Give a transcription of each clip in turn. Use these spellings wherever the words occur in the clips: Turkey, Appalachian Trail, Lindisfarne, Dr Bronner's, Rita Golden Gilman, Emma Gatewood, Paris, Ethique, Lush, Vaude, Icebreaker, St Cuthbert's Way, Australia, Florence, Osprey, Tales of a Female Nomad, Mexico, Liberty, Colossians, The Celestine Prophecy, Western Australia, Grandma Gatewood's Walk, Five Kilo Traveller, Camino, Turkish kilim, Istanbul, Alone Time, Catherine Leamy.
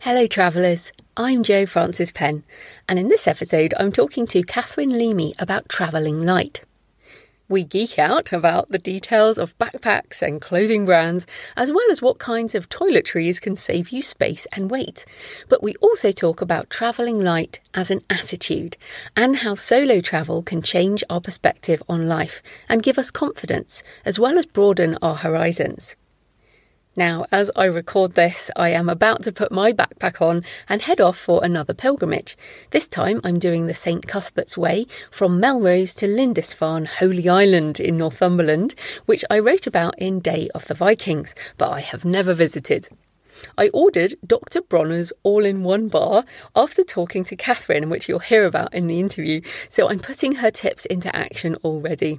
Hello travellers, I'm Jo Frances Penn, and in this episode I'm talking to Catherine Leamy about travelling light. We geek out about the details of backpacks and clothing brands, as well as what kinds of toiletries can save you space and weight. But we also talk about travelling light as an attitude, and how solo travel can change our perspective on life and give us confidence, as well as broaden our horizons. Now, as I record this, I am about to put my backpack on and head off for another pilgrimage. This time I'm doing the St Cuthbert's Way from Melrose to Lindisfarne, Holy Island in Northumberland, which I wrote about in Day of the Vikings, but I have never visited. I ordered Dr Bronner's all-in-one bar after talking to Catherine, which you'll hear about in the interview, so I'm putting her tips into action already.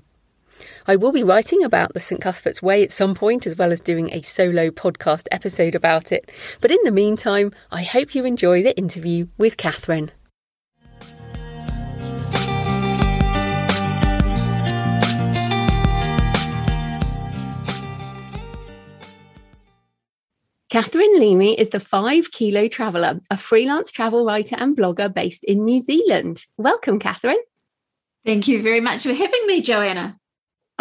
I will be writing about the St Cuthbert's Way at some point, as well as doing a solo podcast episode about it. But in the meantime, I hope you enjoy the interview with Catherine. Catherine Leamy is the 5 Kilo Traveller, a freelance travel writer and blogger based in New Zealand. Welcome, Catherine. Thank you very much for having me, Joanna.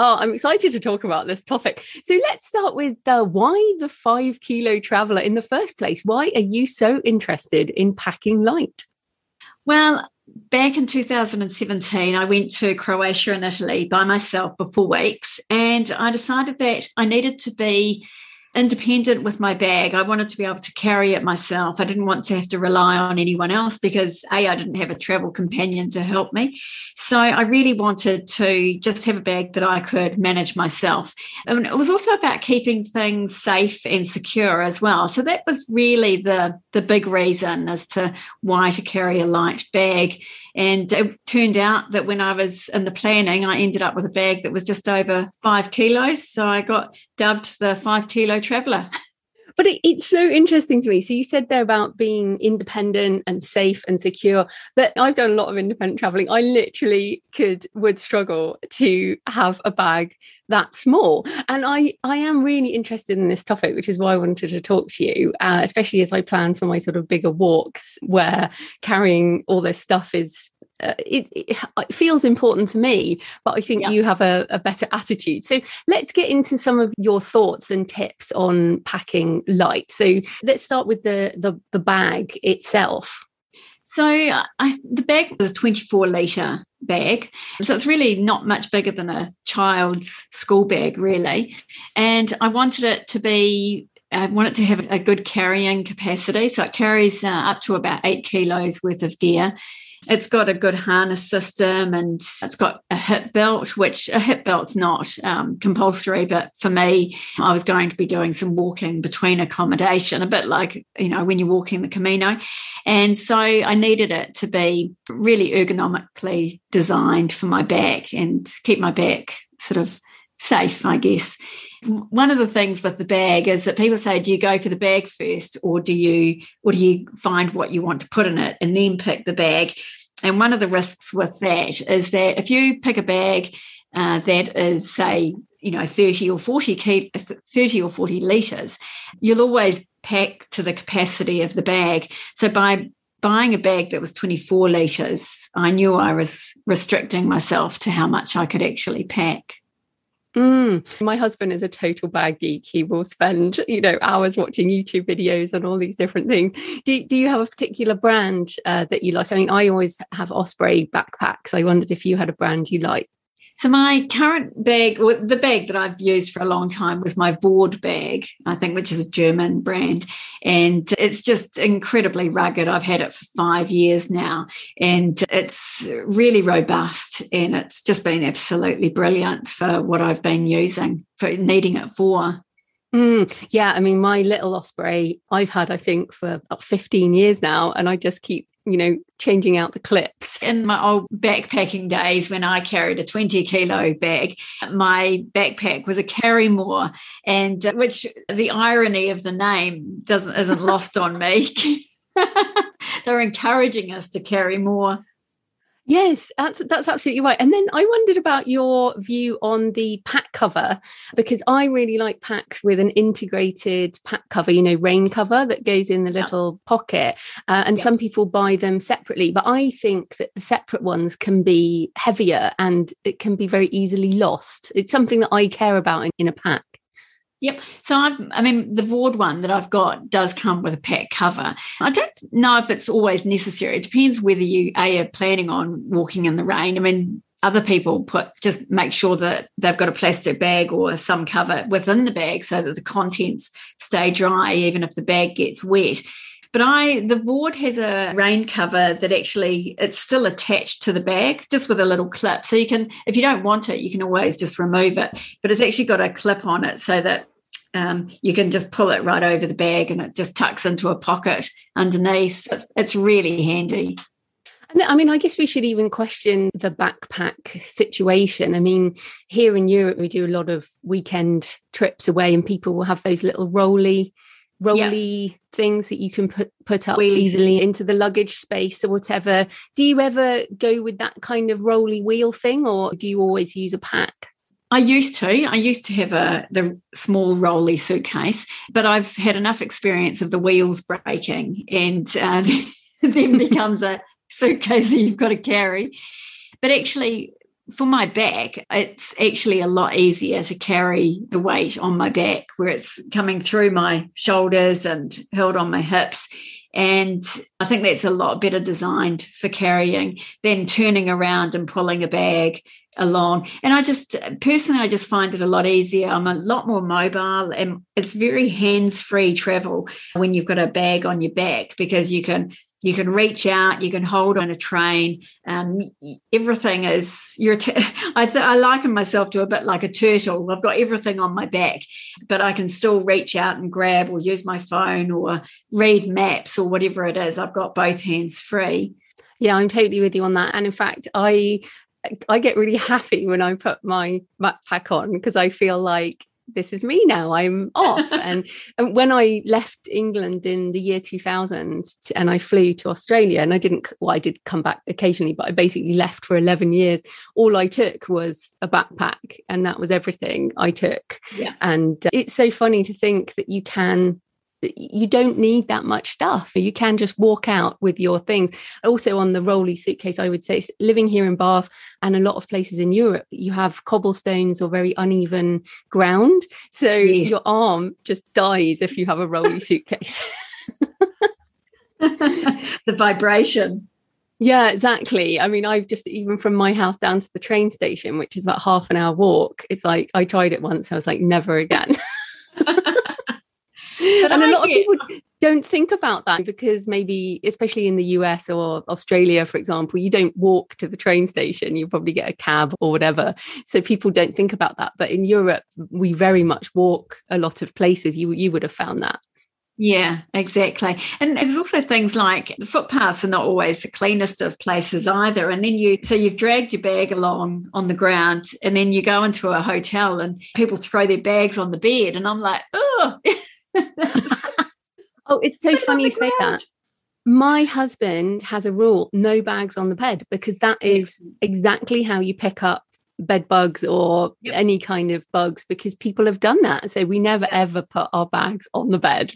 Oh, I'm excited to talk about this topic. So let's start with why the 5 Kilo Traveller in the first place. Why are you so interested in packing light? Well, back in 2017, I went to Croatia and Italy by myself for 4 weeks, and I decided that I needed to be independent with my bag. I wanted to be able to carry it myself. I didn't want to have to rely on anyone else because I didn't have a travel companion to help me. So I really wanted to just have a bag that I could manage myself. And it was also about keeping things safe and secure as well. So that was really the big reason as to why to carry a light bag. And it turned out that when I was in the planning, I ended up with a bag that was just over 5 kilos. So I got dubbed the 5 Kilo Traveller. But it's so interesting to me. So you said there about being independent and safe and secure, but I've done a lot of independent travelling. I literally would struggle to have a bag that small. And I am really interested in this topic, which is why I wanted to talk to you, especially as I plan for my sort of bigger walks where carrying all this stuff is it feels important to me, but I think you have a better attitude. So let's get into some of your thoughts and tips on packing light. So let's start with the bag itself. So the bag was a 24-litre bag. So it's really not much bigger than a child's school bag, really. And I want it to have a good carrying capacity. So it carries up to about 8 kilos worth of gear. It's got a good harness system, and it's got a hip belt, which a hip belt's not compulsory. But for me, I was going to be doing some walking between accommodation, a bit like, when you're walking the Camino. And so I needed it to be really ergonomically designed for my back and keep my back sort of safe, I guess. One of the things with the bag is that people say, do you go for the bag first, or do you find what you want to put in it and then pick the bag? And one of the risks with that is that if you pick a bag that is, say, 30 or 40 litres, you'll always pack to the capacity of the bag. So by buying a bag that was 24 litres, I knew I was restricting myself to how much I could actually pack. My husband is a total bag geek. He will spend, hours watching YouTube videos on all these different things. Do you have a particular brand that you like? I mean, I always have Osprey backpacks. I wondered if you had a brand you like. So my current bag, or the bag that I've used for a long time, was my Vaude bag, I think, which is a German brand. And it's just incredibly rugged. I've had it for 5 years now, and it's really robust, and it's just been absolutely brilliant for what I've been needing it for. Yeah, I mean, my little Osprey, I've had, I think, for about 15 years now, and I just keep, changing out the clips. In my old backpacking days, when I carried a 20 kilo bag, my backpack was a carry more, and which the irony of the name isn't lost on me. They're encouraging us to carry more. Yes, that's absolutely right. And then I wondered about your view on the pack cover, because I really like packs with an integrated pack cover, rain cover that goes in the little pocket. And some people buy them separately, but I think that the separate ones can be heavier and it can be very easily lost. It's something that I care about in a pack. Yep. So, the Vaude one that I've got does come with a pack cover. I don't know if it's always necessary. It depends whether you are planning on walking in the rain. Other people just make sure that they've got a plastic bag or some cover within the bag so that the contents stay dry, even if the bag gets wet. But the Vaude has a rain cover that actually it's still attached to the bag, just with a little clip. So you can, if you don't want it, you can always just remove it. But it's actually got a clip on it so that you can just pull it right over the bag and it just tucks into a pocket underneath. So it's really handy. I guess we should even question the backpack situation. Here in Europe, we do a lot of weekend trips away and people will have those little rolly things that you can put up easily into the luggage space or whatever. Do you ever go with that kind of rolly wheel thing, or do you always use a pack? I used to have the small rolly suitcase, but I've had enough experience of the wheels breaking and then becomes a suitcase that you've got to carry. But actually, for my back, it's actually a lot easier to carry the weight on my back, where it's coming through my shoulders and held on my hips. And I think that's a lot better designed for carrying than turning around and pulling a bag along. And I just find it a lot easier. I'm a lot more mobile, and it's very hands-free travel when you've got a bag on your back, because you can reach out, you can hold on a train. Everything is, I liken myself to a bit like a turtle. I've got everything on my back, but I can still reach out and grab or use my phone or read maps or whatever it is. I've got both hands free. Yeah, I'm totally with you on that. And in fact, I get really happy when I put my backpack on, because I feel like, this is me now, I'm off. And when I left England in the year 2000 and I flew to Australia, and I did come back occasionally, but I basically left for 11 years. All I took was a backpack, and that was everything I took. Yeah. And it's so funny to think that you don't need that much stuff. You can just walk out with your things. Also, on the rolly suitcase, I would say, living here in Bath and a lot of places in Europe, you have cobblestones or very uneven ground. So your arm just dies if you have a rolly suitcase. The vibration. Yeah, exactly. I've just, even from my house down to the train station, which is about half an hour walk, it's like, I tried it once, I was like, never again. And a lot of people don't think about that, because maybe, especially in the US or Australia, for example, you don't walk to the train station. You probably get a cab or whatever. So people don't think about that. But in Europe, we very much walk a lot of places. You would have found that. Yeah, exactly. And there's also things like the footpaths are not always the cleanest of places either. And then you've dragged your bag along on the ground, and then you go into a hotel and people throw their bags on the bed. And I'm like, oh. Oh, it's so funny you say that. My husband has a rule, no bags on the bed, because that is exactly how you pick up bed bugs or any kind of bugs, because people have done that. So we never ever put our bags on the bed.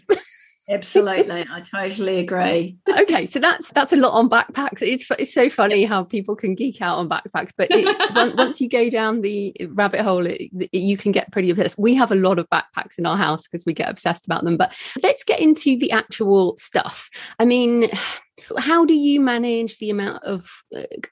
Absolutely. I totally agree. Okay, so that's a lot on backpacks. It's so funny how people can geek out on backpacks, but once you go down the rabbit hole, you can get pretty obsessed. We have a lot of backpacks in our house because we get obsessed about them. But let's get into the actual stuff. How do you manage the amount of,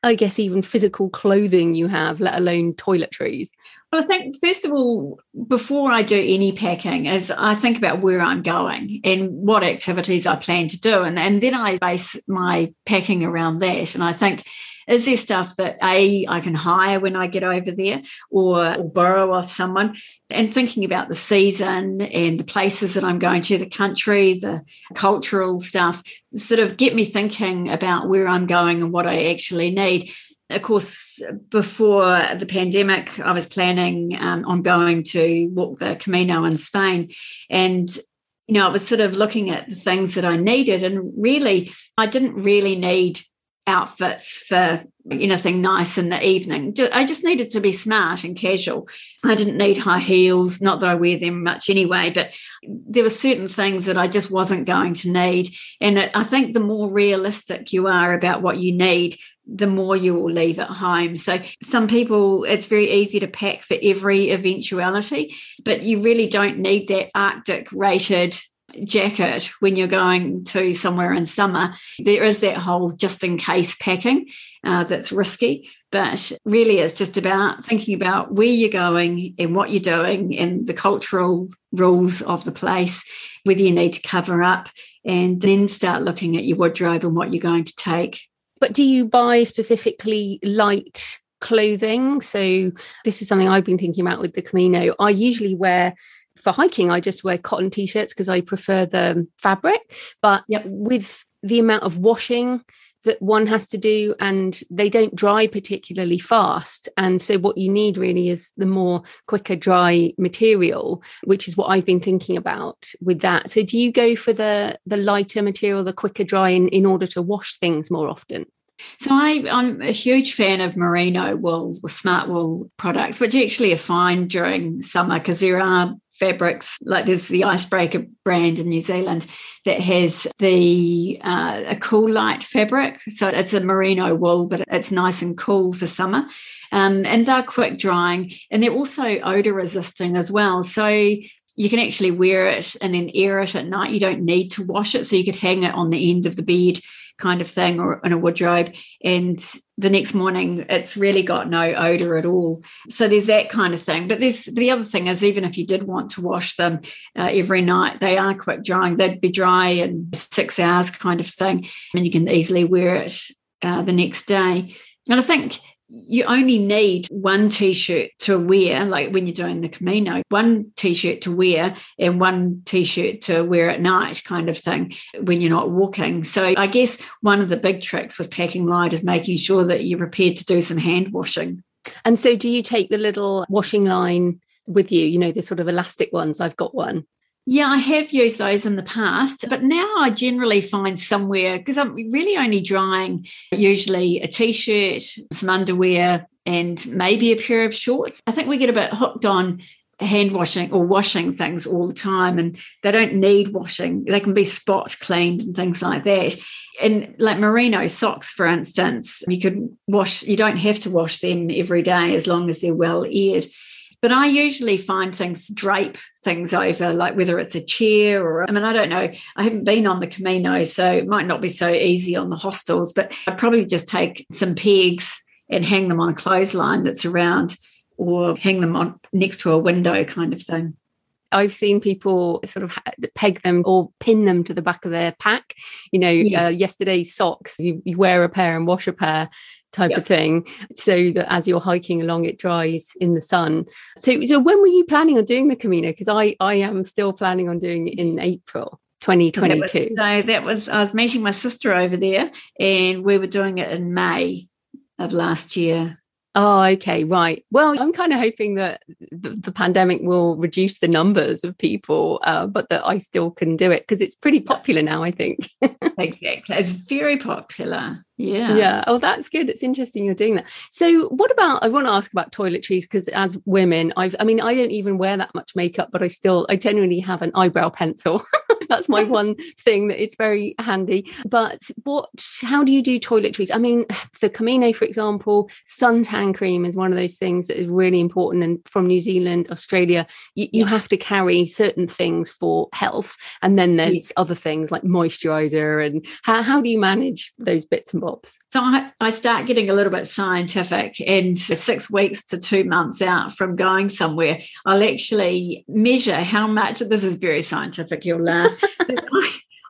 I guess, even physical clothing you have, let alone toiletries? Well, I think, first of all, before I do any packing, is I think about where I'm going and what activities I plan to do. And then I base my packing around that. And I think Is there stuff that I can hire when I get over there or borrow off someone? And thinking about the season and the places that I'm going to, the country, the cultural stuff, sort of get me thinking about where I'm going and what I actually need. Of course, before the pandemic, I was planning on going to walk the Camino in Spain. And, you know, I was sort of looking at the things that I needed. And really, I didn't really need outfits for anything nice in the evening. I just needed to be smart and casual. I didn't need high heels, not that I wear them much anyway, but there were certain things that I just wasn't going to need. And I think the more realistic you are about what you need, the more you will leave at home. So some people, it's very easy to pack for every eventuality, but you really don't need that Arctic rated jacket when you're going to somewhere in summer. There is that whole just in case packing that's risky, but really it's just about thinking about where you're going and what you're doing and the cultural rules of the place, whether you need to cover up, and then start looking at your wardrobe and what you're going to take. But do you buy specifically light clothing? So this is something I've been thinking about with the Camino. I usually wear, for hiking, I just wear cotton T-shirts because I prefer the fabric. But with the amount of washing that one has to do, and they don't dry particularly fast. And so what you need really is the more quicker dry material, which is what I've been thinking about with that. So do you go for the lighter material, the quicker dry, in order to wash things more often? So I'm a huge fan of merino wool, smart wool products, which actually are fine during summer because there are fabrics, like there's the Icebreaker brand in New Zealand that has the a cool light fabric. So it's a merino wool, but it's nice and cool for summer. And they're quick drying, and they're also odour resisting as well. So you can actually wear it and then air it at night. You don't need to wash it. So you could hang it on the end of the bed kind of thing, or in a wardrobe, and the next morning it's really got no odour at all. So there's that kind of thing. But there's the other thing is, even if you did want to wash them every night, they are quick drying. They'd be dry in 6 hours kind of thing, and you can easily wear it the next day. And I think you only need one T-shirt to wear, like when you're doing the Camino, one T-shirt to wear and one T-shirt to wear at night kind of thing when you're not walking. So I guess one of the big tricks with packing light is making sure that you're prepared to do some hand washing. And so do you take the little washing line with you, you know, the sort of elastic ones? I've got one. Yeah, I have used those in the past, but now I generally find somewhere, because I'm really only drying usually a T-shirt, some underwear, and maybe a pair of shorts. I think we get a bit hooked on hand washing or washing things all the time, and they don't need washing. They can be spot cleaned and things like that. And like merino socks, for instance, you could wash, you don't have to wash them every day as long as they're well aired. But I usually find things, drape things over, like whether it's a chair or, I mean, I don't know. I haven't been on the Camino, so it might not be so easy on the hostels, but I'd probably just take some pegs and hang them on a clothesline that's around, or hang them on next to a window kind of thing. I've seen people sort of peg them or pin them to the back of their pack. You know, yesterday's socks, you wear a pair and wash a pair type of thing, so that as you're hiking along, it dries in the sun. So when were you planning on doing the Camino? Because I am still planning on doing it in April 2022. I was meeting my sister over there, and we were doing it in May of last year. Oh, okay, right. Well, I'm kind of hoping that the pandemic will reduce the numbers of people, but that I still can do it because it's pretty popular now, I think. Exactly. It's very popular. Yeah. Yeah. Oh, that's good. It's interesting you're doing that. So what about, I want to ask about toiletries, because as women, I don't even wear that much makeup, but I genuinely have an eyebrow pencil. That's my one thing that it's very handy. But how do you do toiletries? I mean, the Camino, for example, suntan cream is one of those things that is really important. And from New Zealand, Australia, you have to carry certain things for health. And then there's other things like moisturizer. And how do you manage those bits and bobs? So I start getting a little bit scientific, and 6 weeks to 2 months out from going somewhere, I'll actually measure how much, this is very scientific, you'll laugh,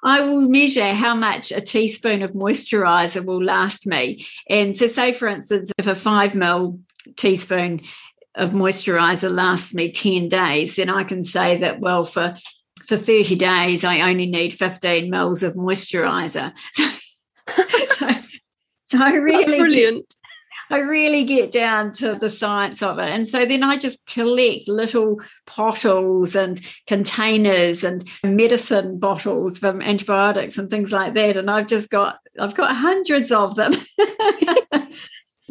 I will measure how much a teaspoon of moisturiser will last me. And so say, for instance, if a 5 ml teaspoon of moisturiser lasts me 10 days, then I can say that, well, for 30 days, I only need 15 mils of moisturiser. So I really... That's brilliant. I really get down to the science of it. And so then I just collect little bottles and containers and medicine bottles from antibiotics and things like that. And I've got hundreds of them.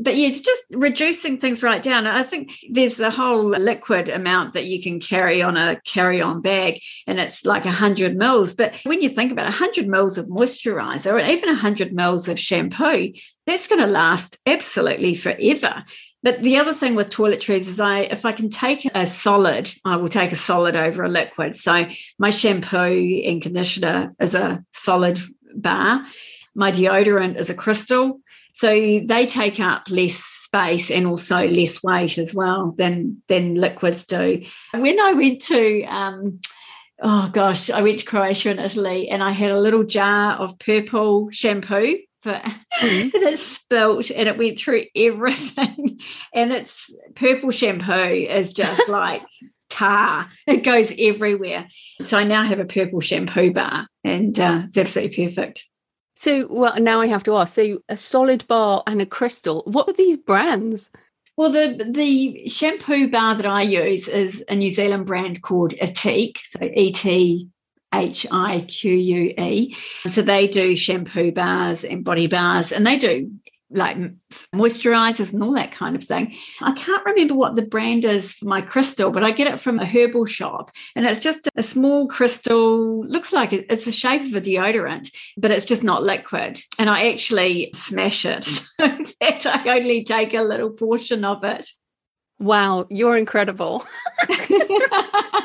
But yeah, it's just reducing things right down. I think there's the whole liquid amount that you can carry on a carry-on bag, and it's like 100 mils. But when you think about 100 mils of moisturiser or even 100 mils of shampoo, that's going to last absolutely forever. But the other thing with toiletries is if I can take a solid, I will take a solid over a liquid. So my shampoo and conditioner is a solid bar. My deodorant is a crystal. So they take up less space and also less weight as well than liquids do. When I went to, I went to Croatia and Italy, and I had a little jar of purple shampoo and it spilt and it went through everything. And it's purple shampoo is just like tar. It goes everywhere. So I now have a purple shampoo bar, and it's absolutely perfect. So, well, now I have to ask, so a solid bar and a crystal, what are these brands? Well, the shampoo bar that I use is a New Zealand brand called Ethique, so Ethique. So they do shampoo bars and body bars, and they do like moisturisers and all that kind of thing. I can't remember what the brand is for my crystal, but I get it from a herbal shop, and it's just a small crystal, looks like it's the shape of a deodorant, but it's just not liquid, and I actually smash it so that I only take a little portion of it. Wow, you're incredible.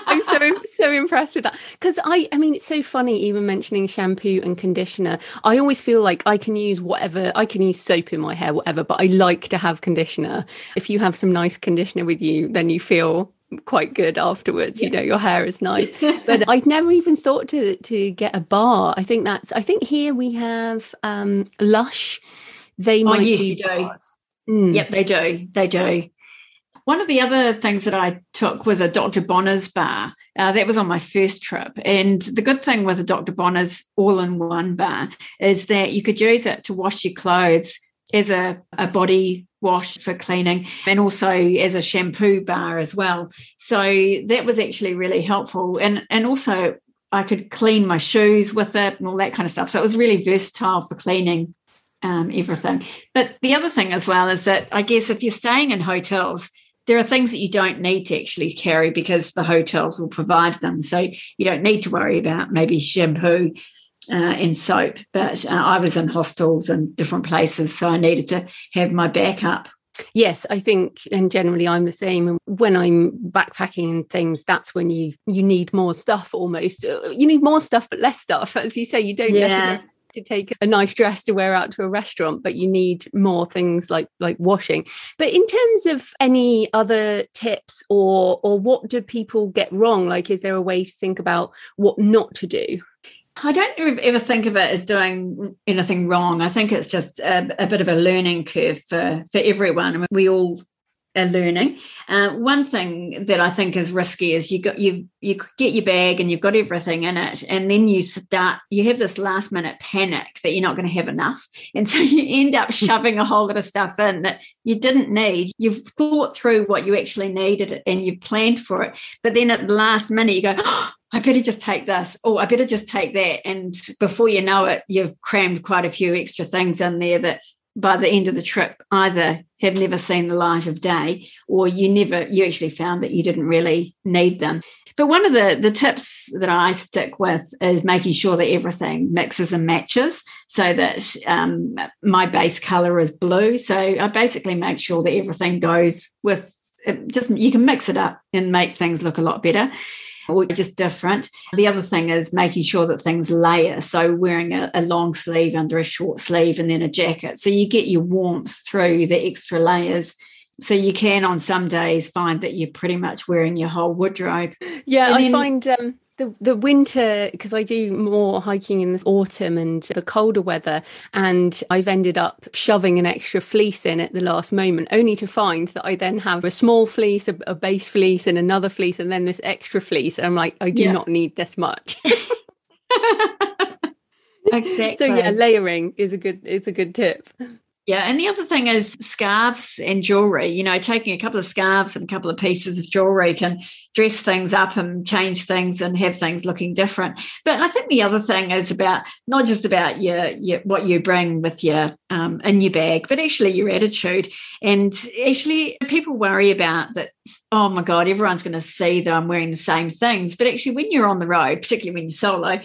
I'm so impressed with that. Because I mean, it's so funny even mentioning shampoo and conditioner. I always feel like I can use soap in my hair, whatever, but I like to have conditioner. If you have some nice conditioner with you, then you feel quite good afterwards. Yeah. You know, your hair is nice. But I'd never even thought to get a bar. I think here we have Lush. They might do. Mm. Yep, they do. One of the other things that I took was a Dr Bronner's bar. That was on my first trip. And the good thing with a Dr Bronner's all-in-one bar is that you could use it to wash your clothes as a body wash for cleaning, and also as a shampoo bar as well. So that was actually really helpful. And also I could clean my shoes with it and all that kind of stuff. So it was really versatile for cleaning everything. But the other thing as well is that I guess if you're staying in hotels, there are things that you don't need to actually carry because the hotels will provide them. So you don't need to worry about maybe shampoo and soap. But I was in hostels and different places, so I needed to have my backup. Yes, I think, and generally I'm the same. When I'm backpacking and things, that's when you need more stuff almost. You need more stuff but less stuff. As you say, you don't necessarily to take a nice dress to wear out to a restaurant, but you need more things like washing. But in terms of any other tips or what do people get wrong? Like, is there a way to think about what not to do? I don't ever think of it as doing anything wrong. I think it's just a bit of a learning curve for everyone. I mean, we all are learning. One thing that I think is risky is you get your bag and you've got everything in it, and then you have this last minute panic that you're not going to have enough, and so you end up shoving a whole lot of stuff in that you didn't need. You've thought through what you actually needed and you've planned for it, but then at the last minute you go, oh, I better just take this, or I better just take that, and before you know it, you've crammed quite a few extra things in there that by the end of the trip either have never seen the light of day, or you actually found that you didn't really need them. But one of the tips that I stick with is making sure that everything mixes and matches, so that my base colour is blue. So I basically make sure that everything goes with it. Just you can mix it up and make things look a lot better or just different. The other thing is making sure that things layer, so wearing a long sleeve under a short sleeve and then a jacket, so you get your warmth through the extra layers. So you can on some days find that you're pretty much wearing your whole wardrobe. Yeah, I find The winter, because I do more hiking in the autumn and the colder weather, and I've ended up shoving an extra fleece in at the last moment, only to find that I then have a small fleece, a base fleece and another fleece, and then this extra fleece. And I'm like, I do not need this much. Exactly. So yeah, layering is a good tip. Yeah, and the other thing is scarves and jewellery. You know, taking a couple of scarves and a couple of pieces of jewellery can dress things up and change things and have things looking different. But I think the other thing is about not just about your what you bring with your in your bag, but actually your attitude. And actually, people worry about that. Oh my God, everyone's going to see that I'm wearing the same things. But actually, when you're on the road, particularly when you're solo,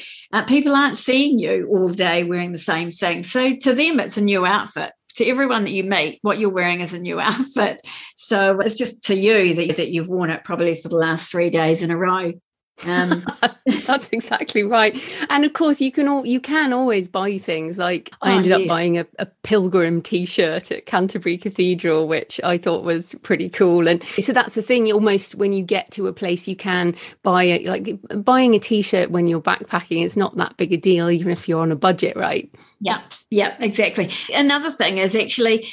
people aren't seeing you all day wearing the same thing. So to them, it's a new outfit. To everyone that you meet, what you're wearing is a new outfit. So it's just to you that you've worn it probably for the last 3 days in a row. That's exactly right. And of course, you can always buy things. Like I ended up buying a pilgrim T-shirt at Canterbury Cathedral, which I thought was pretty cool. And so that's the thing. Almost when you get to a place, you can buy it. Like buying a T-shirt when you're backpacking, it's not that big a deal, even if you're on a budget, right? Yeah, exactly. Another thing is actually,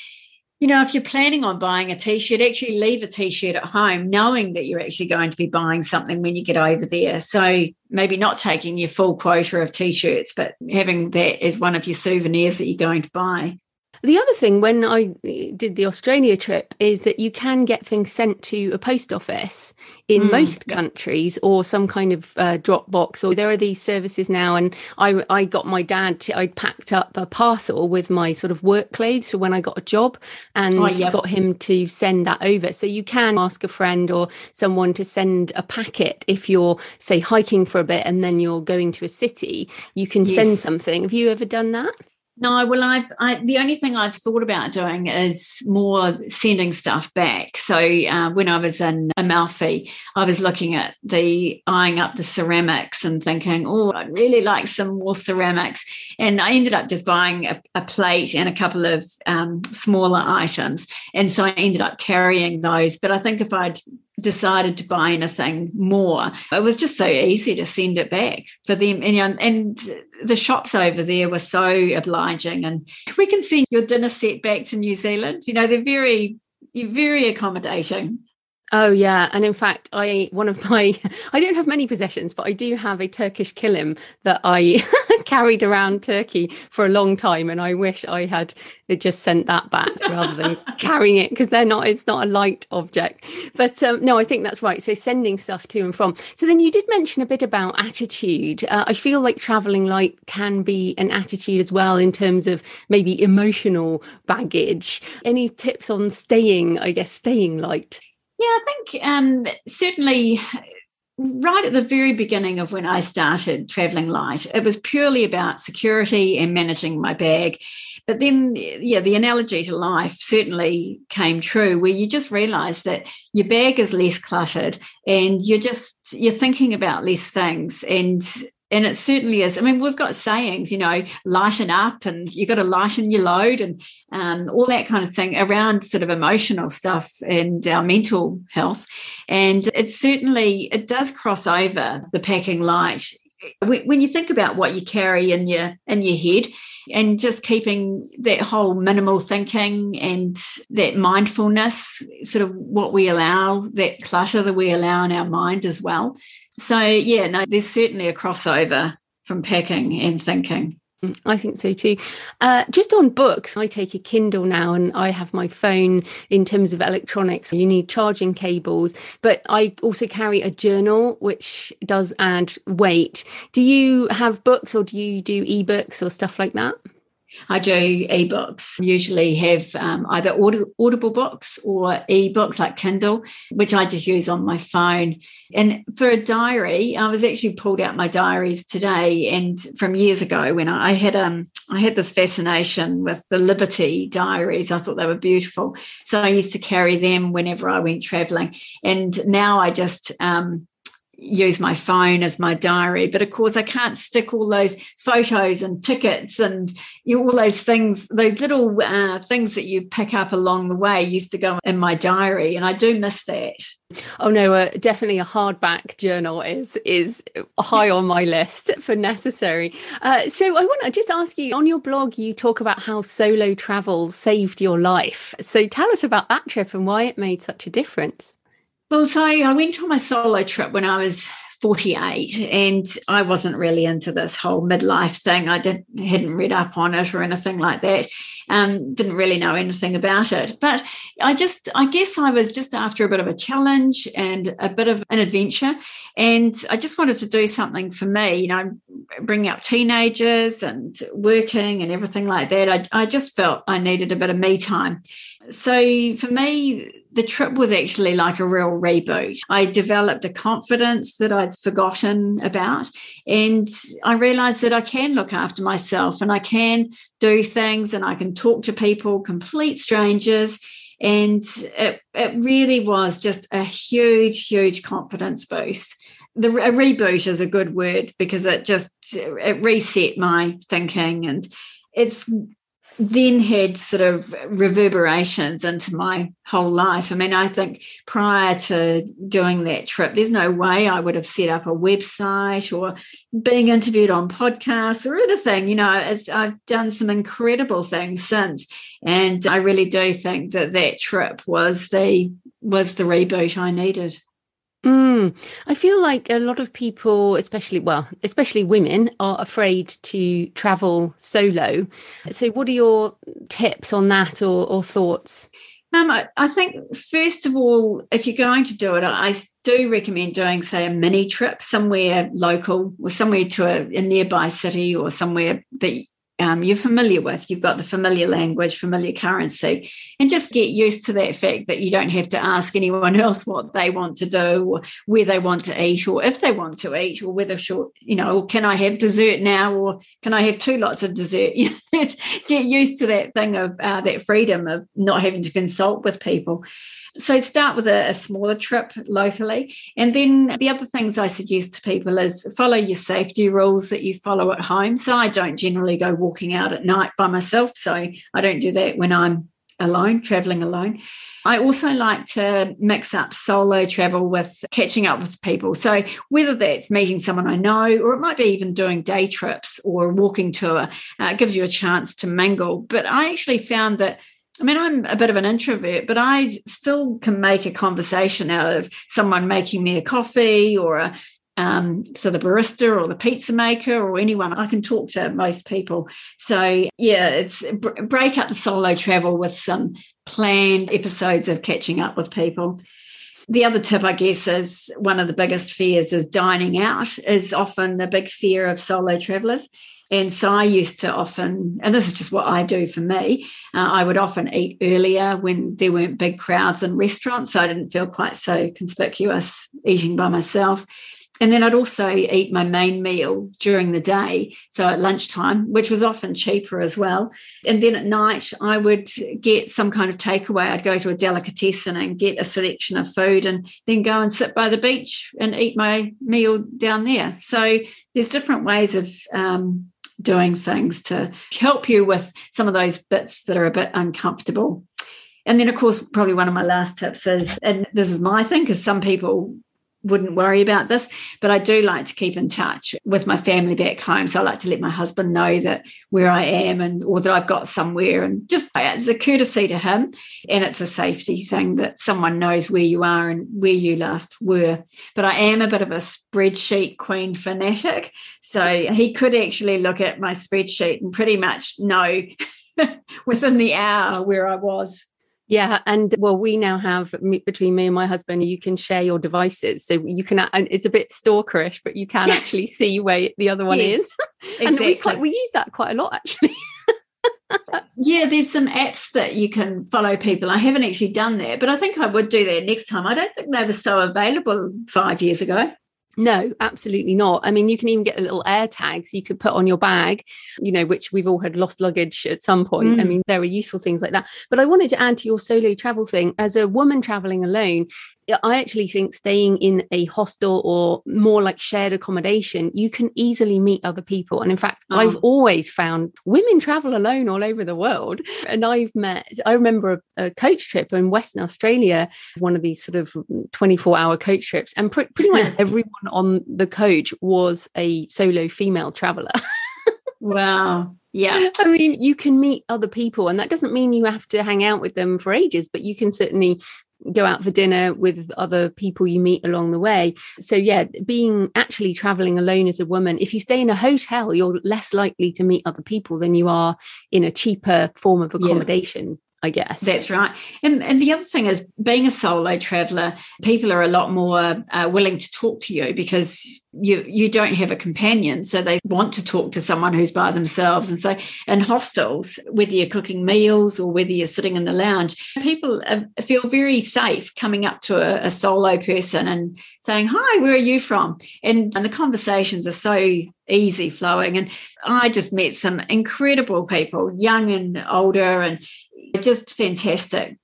you know, if you're planning on buying a T-shirt, actually leave a T-shirt at home, knowing that you're actually going to be buying something when you get over there. So maybe not taking your full quota of T-shirts, but having that as one of your souvenirs that you're going to buy. The other thing when I did the Australia trip is that you can get things sent to a post office in most countries, or some kind of Dropbox, or there are these services now. And I got my dad I packed up a parcel with my sort of work clothes for when I got a job, and got him to send that over. So you can ask a friend or someone to send a packet if you're, say, hiking for a bit and then you're going to a city, you can send something. Have you ever done that? No, well, the only thing I've thought about doing is more sending stuff back. So when I was in Amalfi, I was looking at eyeing up the ceramics and thinking, oh, I'd really like some more ceramics. And I ended up just buying a plate and a couple of smaller items. And so I ended up carrying those. But I think if I'd decided to buy anything more, it was just so easy to send it back for them. And, you know, and the shops over there were so obliging. And we can send your dinner set back to New Zealand. You know, they're very accommodating. Oh yeah, and in fact, I don't have many possessions, but I do have a Turkish kilim that I carried around Turkey for a long time, and I wish I had just sent that back rather than carrying it, because it's not a light object. But no, I think that's right. So sending stuff to and from. So then you did mention a bit about attitude. I feel like traveling light can be an attitude as well, in terms of maybe emotional baggage. Any tips on staying light? Yeah, I think certainly right at the very beginning of when I started travelling light, it was purely about security and managing my bag. But then, yeah, the analogy to life certainly came true, where you just realise that your bag is less cluttered and you're thinking about less things. And it certainly is. I mean, we've got sayings, you know, lighten up, and you've got to lighten your load, and all that kind of thing around sort of emotional stuff and our mental health. And it does cross over the packing light. When you think about what you carry in your head, and just keeping that whole minimal thinking and that mindfulness, sort of what we allow, that clutter that we allow in our mind as well. So, yeah, no, there's certainly a crossover from packing and thinking. I think so too. Just on books, I take a Kindle now, and I have my phone. In terms of electronics, you need charging cables, but I also carry a journal, which does add weight. Do you have books, or do you do ebooks or stuff like that? I do ebooks. Usually have either Audible books or ebooks like Kindle, which I just use on my phone. And for a diary, I was actually pulled out my diaries today, and from years ago when I had this fascination with the Liberty diaries. I thought they were beautiful, so I used to carry them whenever I went travelling. And now I just use my phone as my diary, but of course I can't stick all those photos and tickets and, you know, all those things, those little things that you pick up along the way used to go in my diary, and I do miss that. Oh no, definitely a hardback journal is high on my list for necessary. So I want to just ask you, on your blog you talk about how solo travel saved your life. So tell us about that trip and why it made such a difference. Well, so I went on my solo trip when I was 48, and I wasn't really into this whole midlife thing. I hadn't read up on it or anything like that. Didn't really know anything about it. But I guess I was just after a bit of a challenge and a bit of an adventure. And I just wanted to do something for me, you know, bringing up teenagers and working and everything like that. I just felt I needed a bit of me time. So for me, the trip was actually like a real reboot. I developed a confidence that I'd forgotten about, and I realised that I can look after myself and I can do things and I can talk to people, complete strangers, and it really was just a huge, huge confidence boost. A reboot is a good word because it reset my thinking, and it's then had sort of reverberations into my whole life. I mean, I think prior to doing that trip, there's no way I would have set up a website or being interviewed on podcasts or anything. You know, I've done some incredible things since, and I really do think that trip was the reboot I needed. I feel like a lot of people, especially women, are afraid to travel solo. So what are your tips on that or thoughts? I think, first of all, if you're going to do it, I do recommend doing, say, a mini trip somewhere local or somewhere to a nearby city or somewhere that you're familiar with. You've got the familiar language, familiar currency, and just get used to that fact that you don't have to ask anyone else what they want to do or where they want to eat or if they want to eat or whether, you know, can I have dessert now or can I have two lots of dessert? You know, get used to that thing of that freedom of not having to consult with people. So start with a smaller trip locally. And then the other things I suggest to people is follow your safety rules that you follow at home. So I don't generally go walking out at night by myself. So I don't do that when I'm alone, traveling alone. I also like to mix up solo travel with catching up with people. So whether that's meeting someone I know, or it might be even doing day trips or a walking tour, it gives you a chance to mingle. But I actually found that, I mean, I'm a bit of an introvert, but I still can make a conversation out of someone making me a coffee or so the barista or the pizza maker or anyone. I can talk to most people. So, yeah, it's break up the solo travel with some planned episodes of catching up with people. The other tip, I guess, is one of the biggest fears is dining out is often the big fear of solo travellers. And so I used to often, and this is just what I do for me, I would often eat earlier when there weren't big crowds in restaurants, so I didn't feel quite so conspicuous eating by myself. And then I'd also eat my main meal during the day, so at lunchtime, which was often cheaper as well. And then at night, I would get some kind of takeaway. I'd go to a delicatessen and get a selection of food and then go and sit by the beach and eat my meal down there. So there's different ways of doing things to help you with some of those bits that are a bit uncomfortable. And then, of course, probably one of my last tips is, and this is my thing because some people wouldn't worry about this, but I do like to keep in touch with my family back home. So I like to let my husband know that where I am and or that I've got somewhere, and just it's a courtesy to him, and it's a safety thing that someone knows where you are and where you last were. But I am a bit of a spreadsheet queen fanatic, so he could actually look at my spreadsheet and pretty much know within the hour where I was. Yeah. And well, we now have, between me and my husband, you can share your devices. So you can, and it's a bit stalkerish, but you can actually see where the other one is. And exactly. we use that quite a lot, actually. Yeah, there's some apps that you can follow people. I haven't actually done that, but I think I would do that next time. I don't think they were so available 5 years ago. No, absolutely not. I mean, you can even get a little air tags you could put on your bag, you know, which we've all had lost luggage at some point. I mean, there are useful things like that. But I wanted to add to your solo travel thing, as a woman traveling alone, I actually think staying in a hostel or more like shared accommodation, you can easily meet other people. And in fact, I've always found women travel alone all over the world. And I remember a coach trip in Western Australia, one of these sort of 24-hour coach trips. And pretty much everyone on the coach was a solo female traveler. Wow. Yeah. I mean, you can meet other people, and that doesn't mean you have to hang out with them for ages, but you can certainly go out for dinner with other people you meet along the way. So yeah, being actually traveling alone as a woman, if you stay in a hotel, you're less likely to meet other people than you are in a cheaper form of accommodation. Yeah. I guess. That's right. And the other thing is, being a solo traveller, people are a lot more willing to talk to you because you don't have a companion. So they want to talk to someone who's by themselves. And so in hostels, whether you're cooking meals or whether you're sitting in the lounge, people feel very safe coming up to a solo person and saying, hi, where are you from? And the conversations are so easy flowing. And I just met some incredible people, young and older, and just fantastic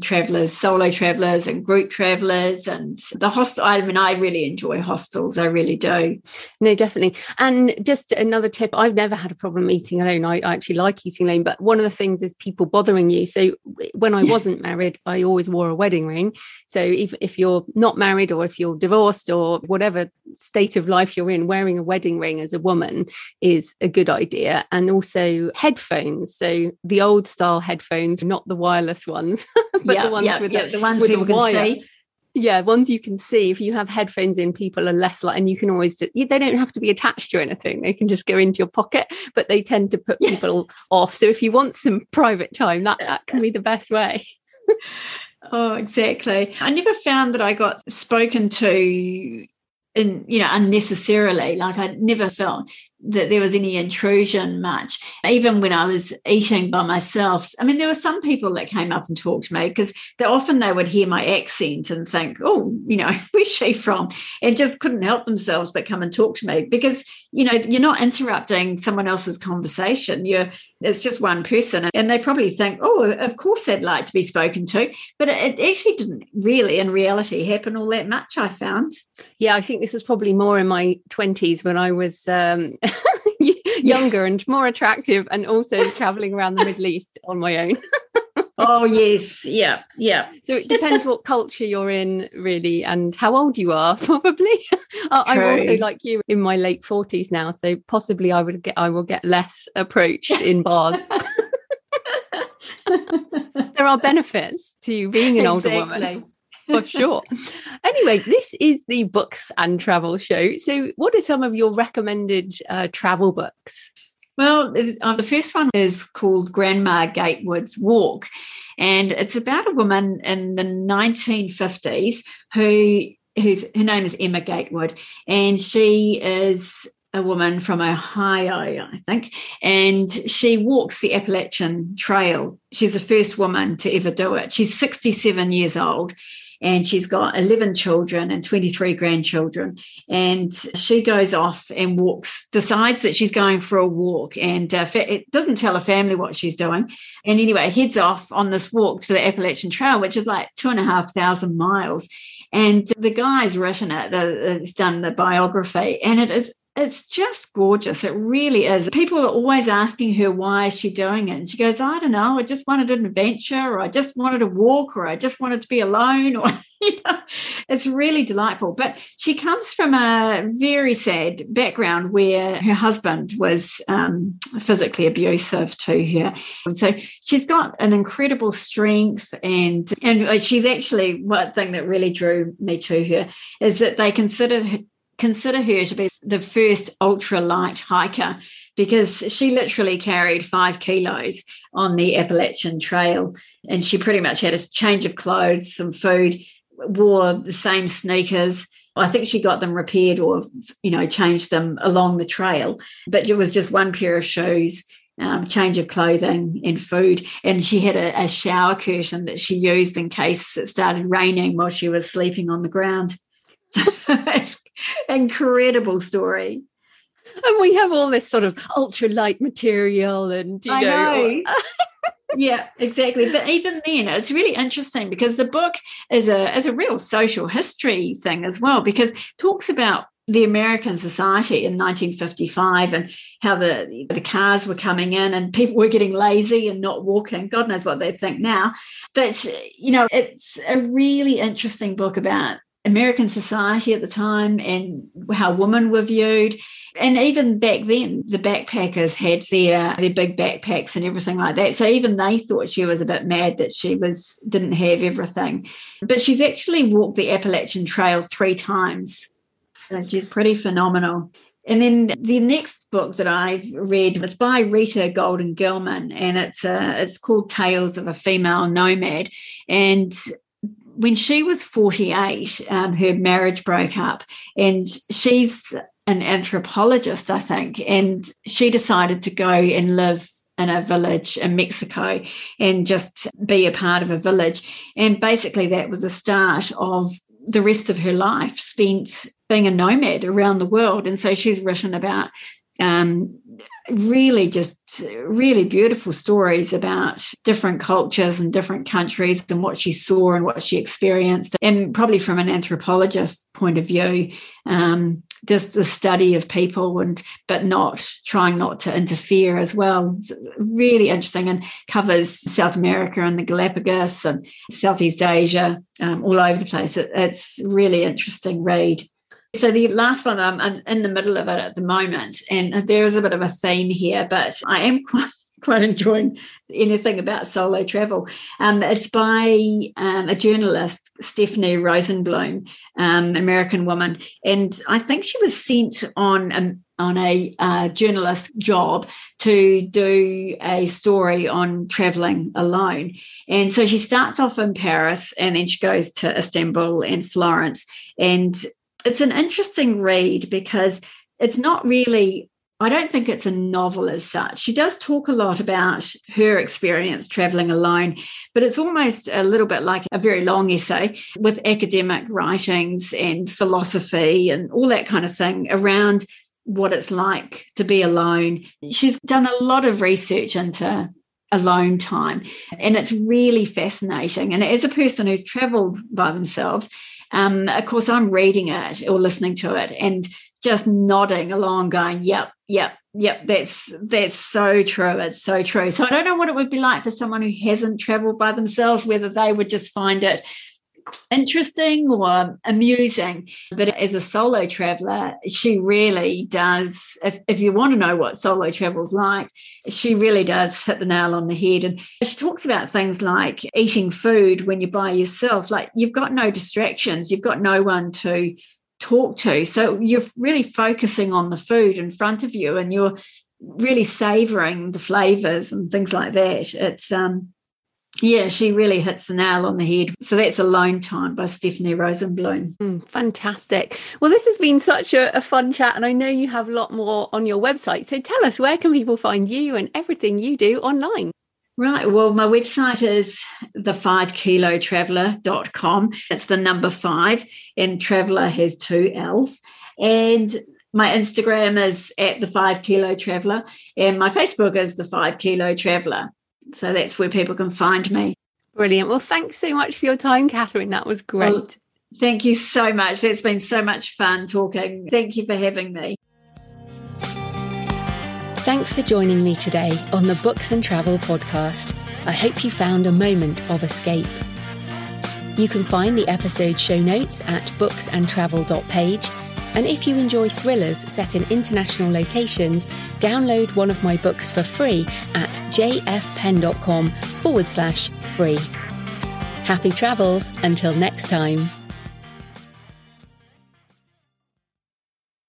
travellers, solo travellers and group travellers. And the hostel, I mean, I really enjoy hostels. I really do. No, definitely. And just another tip, I've never had a problem eating alone. I actually like eating alone. But one of the things is people bothering you. So when I wasn't married, I always wore a wedding ring. So if you're not married or if you're divorced or whatever state of life you're in, wearing a wedding ring as a woman is a good idea. And also headphones. So the old style headphones, not the wireless ones. But the ones with people the wire. Can see. Yeah, ones you can see. If you have headphones in, people are less like, and you can always, they don't have to be attached to anything. They can just go into your pocket, but they tend to put people off. So if you want some private time, that can be the best way. Oh, exactly. I never found that I got spoken to unnecessarily. Like, I never felt that there was any intrusion much, even when I was eating by myself. I mean, there were some people that came up and talked to me because often they would hear my accent and think, oh, where's she from? And just couldn't help themselves but come and talk to me because, you're not interrupting someone else's conversation. It's just one person. And they probably think, oh, of course they'd like to be spoken to. But it actually didn't really, in reality, happen all that much, I found. Yeah, I think this was probably more in my 20s when I was younger and more attractive and also traveling around the Middle East on my own. Oh, yes. Yeah. Yeah. So it depends what culture you're in, really, and how old you are, probably. I'm also like you in my late 40s now. So possibly I will get less approached in bars. There are benefits to being an older woman. For sure. Anyway, this is the Books and Travel Show. So what are some of your recommended travel books? Well, the first one is called Grandma Gatewood's Walk. And it's about a woman in the 1950s her name is Emma Gatewood. And she is a woman from Ohio, I think, and she walks the Appalachian Trail. She's the first woman to ever do it. She's 67 years old. And she's got 11 children and 23 grandchildren. And she goes off and walks, decides that she's going for a walk. And it doesn't tell her family what she's doing. And anyway, heads off on this walk to the Appalachian Trail, which is like 2,500 miles. And the guy's written it, it's done the biography. And it's just gorgeous. It really is. People are always asking her, why is she doing it? And she goes, I don't know. I just wanted an adventure, or I just wanted a walk, or I just wanted to be alone. Or it's really delightful. But she comes from a very sad background where her husband was physically abusive to her. And so she's got an incredible strength. And she's actually, one thing that really drew me to her is that they consider her to be the first ultralight hiker, because she literally carried 5 kilos on the Appalachian Trail, and she pretty much had a change of clothes, some food, wore the same sneakers. I think she got them repaired or, changed them along the trail, but it was just one pair of shoes, change of clothing and food. And she had a shower curtain that she used in case it started raining while she was sleeping on the ground. It's incredible story. And we have all this sort of ultralight material and, I know. Yeah, exactly. But even then, it's really interesting because the book is a real social history thing as well, because it talks about the American society in 1955 and how the cars were coming in and people were getting lazy and not walking. God knows what they think now. But, you know, it's a really interesting book about American society at the time and how women were viewed. And even back then, the backpackers had their big backpacks and everything like that. So even they thought she was a bit mad that she didn't have everything. But she's actually walked the Appalachian Trail 3 times. So she's pretty phenomenal. And then the next book that I've read was by Rita Golden Gilman, and it's called Tales of a Female Nomad. And when she was 48, her marriage broke up, and she's an anthropologist, I think, and she decided to go and live in a village in Mexico and just be a part of a village. And basically that was the start of the rest of her life spent being a nomad around the world. And so she's written about really beautiful stories about different cultures and different countries and what she saw and what she experienced. And probably from an anthropologist point of view, just the study of people but not trying not to interfere as well. It's really interesting and covers South America and the Galapagos and Southeast Asia, all over the place. It's really interesting read. So the last one, I'm in the middle of it at the moment, and there is a bit of a theme here, but I am quite enjoying anything about solo travel. It's by a journalist, Stephanie Rosenbloom, American woman, and I think she was sent on a journalist job to do a story on traveling alone. And so she starts off in Paris, and then she goes to Istanbul and Florence. And it's an interesting read because it's not really, I don't think it's a novel as such. She does talk a lot about her experience traveling alone, but it's almost a little bit like a very long essay with academic writings and philosophy and all that kind of thing around what it's like to be alone. She's done a lot of research into alone time, and it's really fascinating. And as a person who's traveled by themselves, of course, I'm reading it or listening to it and just nodding along going, yep, that's so true. It's so true. So I don't know what it would be like for someone who hasn't traveled by themselves, whether they would just find it interesting or amusing. But as a solo traveler, she really does, if you want to know what solo travel's like, she really does hit the nail on the head. And she talks about things like eating food when you're by yourself, like you've got no distractions, you've got no one to talk to, so you're really focusing on the food in front of you and you're really savoring the flavors and things like that. It's yeah, she really hits the nail on the head. So that's Alone Time by Stephanie Rosenbloom. Fantastic. Well, this has been such a fun chat, and I know you have a lot more on your website. So tell us, where can people find you and everything you do online? Right. Well, my website is the5kilotraveller.com. It's the number 5, and traveller has 2 L's. And my Instagram is at the5kilotraveller, and my Facebook is the5kilotraveller. So that's where people can find me. Brilliant. Well, thanks so much for your time, Catherine. That was great. Well, thank you so much. That's been so much fun talking. Thank you for having me. Thanks for joining me today on the Books and Travel podcast. I hope you found a moment of escape. You can find the episode show notes at booksandtravel.page. And if you enjoy thrillers set in international locations, download one of my books for free at jfpenn.com/free. Happy travels until next time.